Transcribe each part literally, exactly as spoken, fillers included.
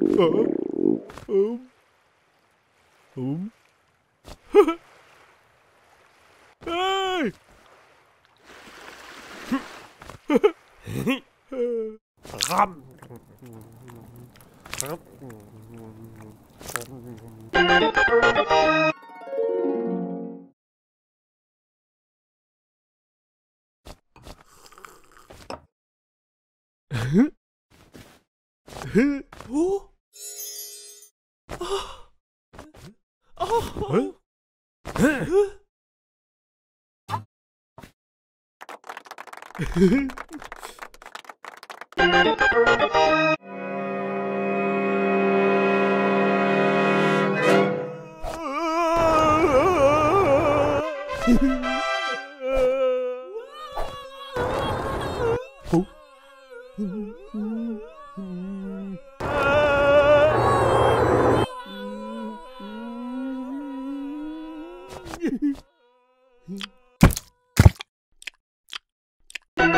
Um. Um. Hey! Oh. Oh. Oh. Huh? Oh. Huh? Huh? Huh? Huh? Huh? Oh. Hmm.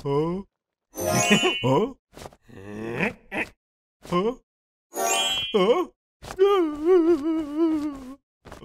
Huh? Huh? Oh. Hey! Huh? Uh, uh. Huh? Huh? Huh? Huh? Huh? Huh? Huh? Huh?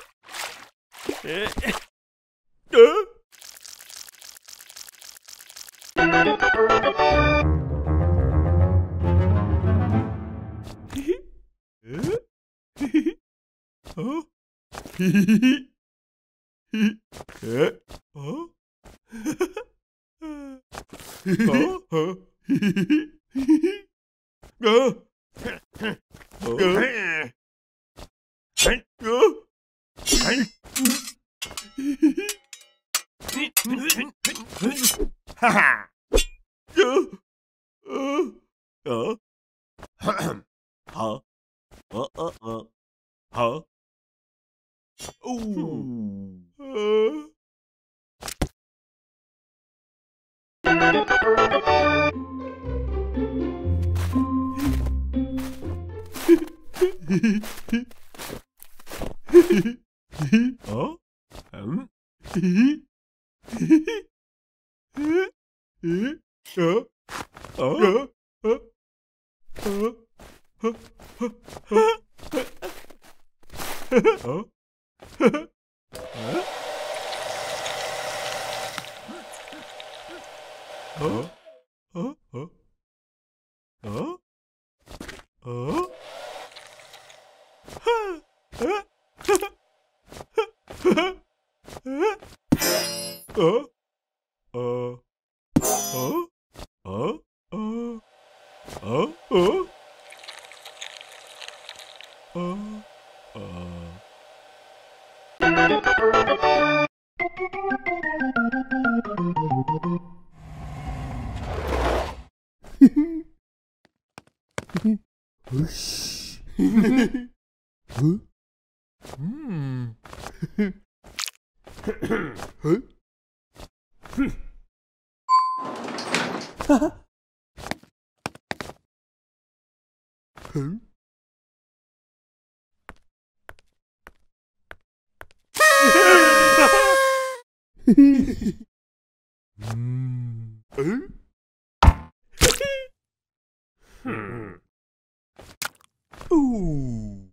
Ooh.